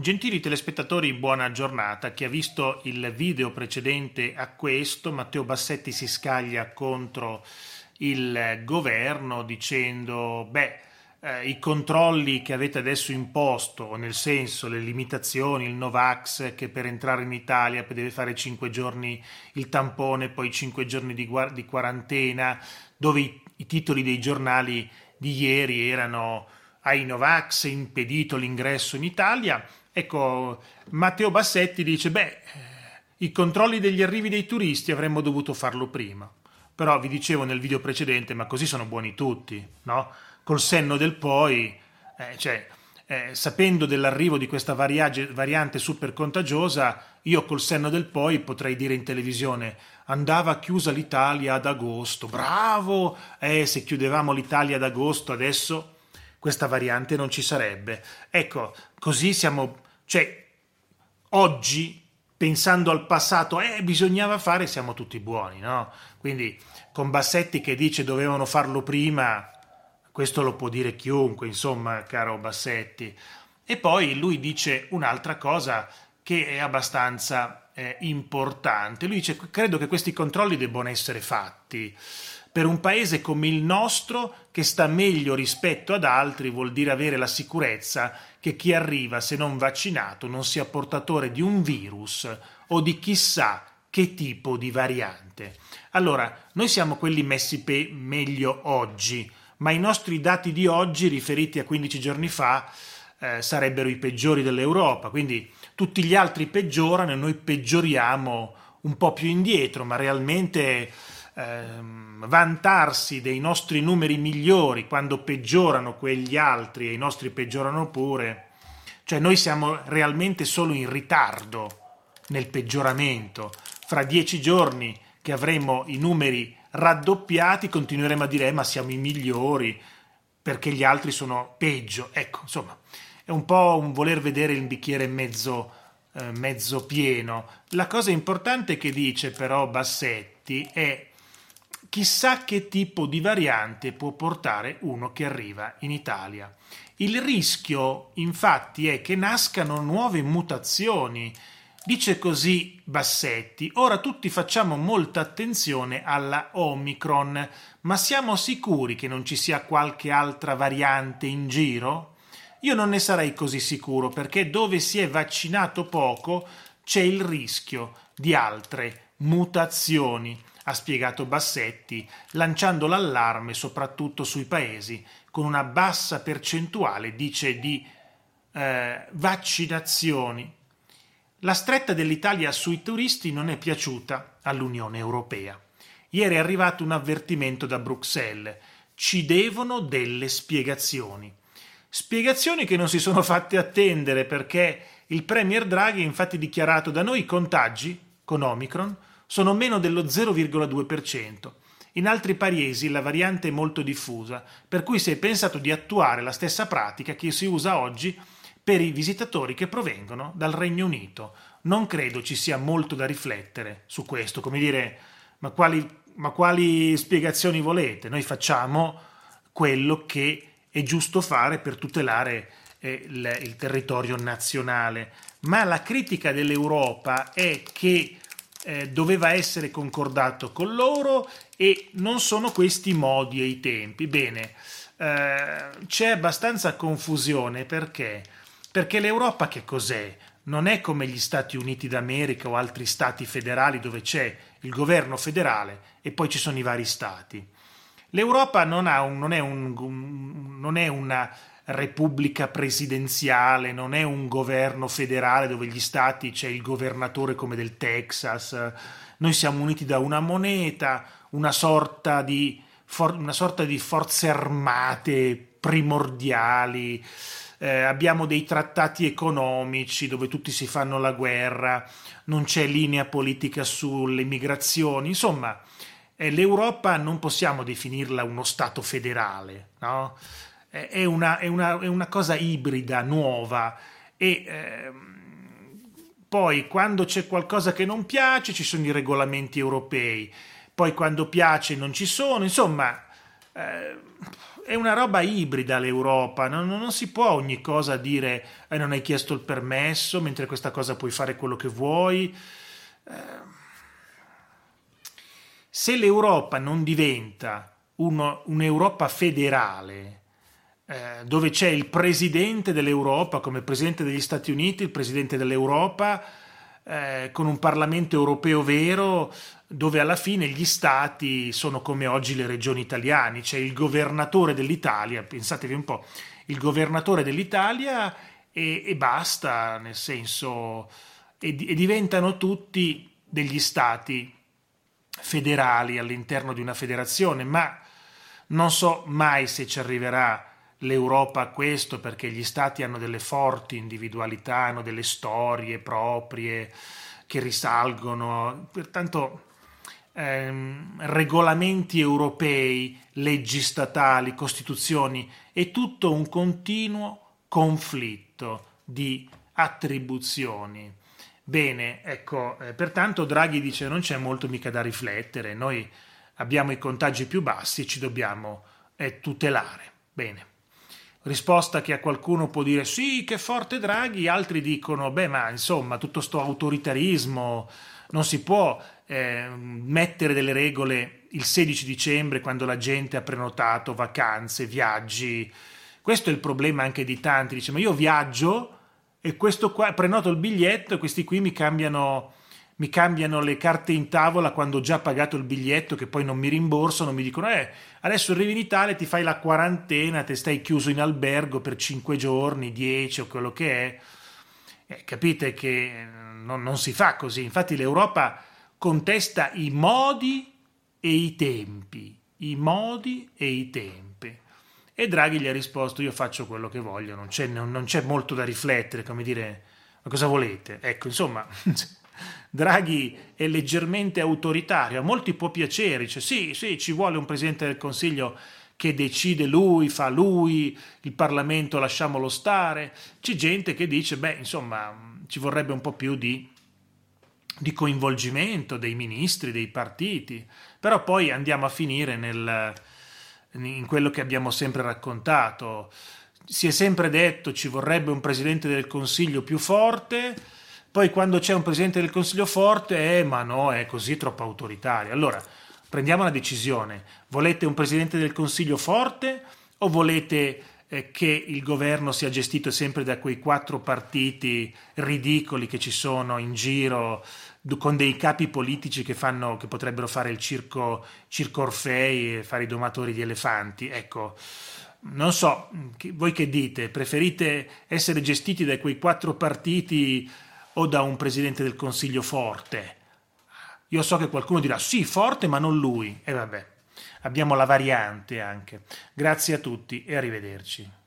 Gentili telespettatori, buona giornata. Chi ha visto il video precedente a questo, Matteo Bassetti si scaglia contro il governo dicendo i controlli che avete adesso imposto, nel senso le limitazioni, il Novax che per entrare in Italia deve fare 5 giorni il tampone, poi 5 giorni di quarantena, dove i titoli dei giornali di ieri erano ai Novax impedito l'ingresso in Italia. Ecco, Matteo Bassetti dice i controlli degli arrivi dei turisti avremmo dovuto farlo prima. Però vi dicevo nel video precedente, ma così sono buoni tutti, no? Col senno del poi, sapendo dell'arrivo di questa variante super contagiosa, io col senno del poi potrei dire in televisione: andava chiusa l'Italia ad agosto, bravo! Se chiudevamo l'Italia ad agosto adesso questa variante non ci sarebbe. Ecco, così siamo, oggi pensando al passato, bisognava fare, siamo tutti buoni, no? Quindi con Bassetti che dice dovevano farlo prima, questo lo può dire chiunque, insomma, caro Bassetti. E poi lui dice un'altra cosa che è abbastanza importante. Lui dice: credo che questi controlli debbano essere fatti. Per un paese come il nostro, che sta meglio rispetto ad altri, vuol dire avere la sicurezza che chi arriva, se non vaccinato, non sia portatore di un virus o di chissà che tipo di variante. Allora, noi siamo quelli messi meglio oggi, ma i nostri dati di oggi, riferiti a 15 giorni fa, sarebbero i peggiori dell'Europa. Quindi tutti gli altri peggiorano e noi peggioriamo un po' più indietro, ma realmente vantarsi dei nostri numeri migliori quando peggiorano quegli altri e i nostri peggiorano pure, noi siamo realmente solo in ritardo nel peggioramento. Fra 10 giorni che avremo i numeri raddoppiati continueremo a dire ma siamo i migliori perché gli altri sono peggio. Ecco, insomma, è un po' un voler vedere il bicchiere mezzo pieno. La cosa importante che dice però Bassetti è: chissà che tipo di variante può portare uno che arriva in Italia. Il rischio, infatti, è che nascano nuove mutazioni. Dice così Bassetti: ora tutti facciamo molta attenzione alla Omicron, ma siamo sicuri che non ci sia qualche altra variante in giro? Io non ne sarei così sicuro, perché dove si è vaccinato poco c'è il rischio di altre mutazioni, ha spiegato Bassetti, lanciando l'allarme soprattutto sui paesi con una bassa percentuale, dice, di vaccinazioni. La stretta dell'Italia sui turisti non è piaciuta all'Unione Europea. Ieri è arrivato un avvertimento da Bruxelles: ci devono delle spiegazioni. Spiegazioni che non si sono fatte attendere, perché il premier Draghi ha infatti dichiarato: da noi i contagi con Omicron sono meno dello 0,2%. In altri paesi la variante è molto diffusa, per cui si è pensato di attuare la stessa pratica che si usa oggi per i visitatori che provengono dal Regno Unito. Non credo ci sia molto da riflettere su questo. Come dire, ma quali spiegazioni volete? Noi facciamo quello che è giusto fare per tutelare il territorio nazionale. Ma la critica dell'Europa è che doveva essere concordato con loro e non sono questi i modi e i tempi. Bene, c'è abbastanza confusione perché l'Europa che cos'è? Non è come gli Stati Uniti d'America o altri stati federali dove c'è il governo federale e poi ci sono i vari stati. L'Europa non è una repubblica presidenziale, non è un governo federale dove gli stati c'è il governatore come del Texas. Noi siamo uniti da una moneta, una sorta di forze armate primordiali, abbiamo dei trattati economici dove tutti si fanno la guerra, non c'è linea politica sulle migrazioni. Insomma, l'Europa non possiamo definirla uno stato federale, no? È una cosa ibrida, nuova, e poi quando c'è qualcosa che non piace ci sono i regolamenti europei, poi quando piace non ci sono. Insomma, è una roba ibrida l'Europa, non si può ogni cosa dire non hai chiesto il permesso, mentre questa cosa puoi fare quello che vuoi. Se l'Europa non diventa un'Europa federale, dove c'è il presidente dell'Europa, come il presidente degli Stati Uniti, il presidente dell'Europa, con un Parlamento europeo vero, dove alla fine gli stati sono come oggi le regioni italiane, c'è il governatore dell'Italia, pensatevi un po', il governatore dell'Italia e basta, nel senso, e diventano tutti degli stati federali all'interno di una federazione, ma non so mai se ci arriverà l'Europa a questo, perché gli stati hanno delle forti individualità, hanno delle storie proprie che risalgono, pertanto regolamenti europei, leggi statali, costituzioni, è tutto un continuo conflitto di attribuzioni. Bene, ecco, pertanto Draghi dice non c'è molto mica da riflettere, noi abbiamo i contagi più bassi e ci dobbiamo tutelare. Bene. Risposta che a qualcuno può dire sì, che forte Draghi, altri dicono beh, ma insomma tutto sto autoritarismo, non si può mettere delle regole il 16 dicembre quando la gente ha prenotato vacanze, viaggi. Questo è il problema anche di tanti, dice ma io viaggio e questo qua prenoto il biglietto e questi qui mi cambiano le carte in tavola quando ho già pagato il biglietto, che poi non mi rimborsano, mi dicono adesso arrivi in Italia, ti fai la quarantena, te stai chiuso in albergo per 5 giorni, 10 o quello che è. Capite che non si fa così. Infatti l'Europa contesta i modi e i tempi. E Draghi gli ha risposto io faccio quello che voglio, non c'è molto da riflettere, come dire ma cosa volete? Ecco, insomma... Draghi è leggermente autoritario, a molti può piacere, dice sì, ci vuole un presidente del Consiglio che decide lui, fa lui, il Parlamento lasciamolo stare. C'è gente che dice beh, insomma, ci vorrebbe un po' più di coinvolgimento dei ministri, dei partiti, però poi andiamo a finire in quello che abbiamo sempre raccontato. Si è sempre detto ci vorrebbe un presidente del Consiglio più forte. Poi quando c'è un presidente del Consiglio forte, ma no, è così troppo autoritario. Allora, prendiamo una decisione. Volete un presidente del Consiglio forte o volete che il governo sia gestito sempre da quei 4 partiti ridicoli che ci sono in giro, con dei capi politici che potrebbero fare il circo Orfei e fare i domatori di elefanti? Ecco. Non so, voi che dite? Preferite essere gestiti da quei 4 partiti o da un presidente del Consiglio forte? Io so che qualcuno dirà sì, forte, ma non lui. E vabbè, abbiamo la variante anche. Grazie a tutti e arrivederci.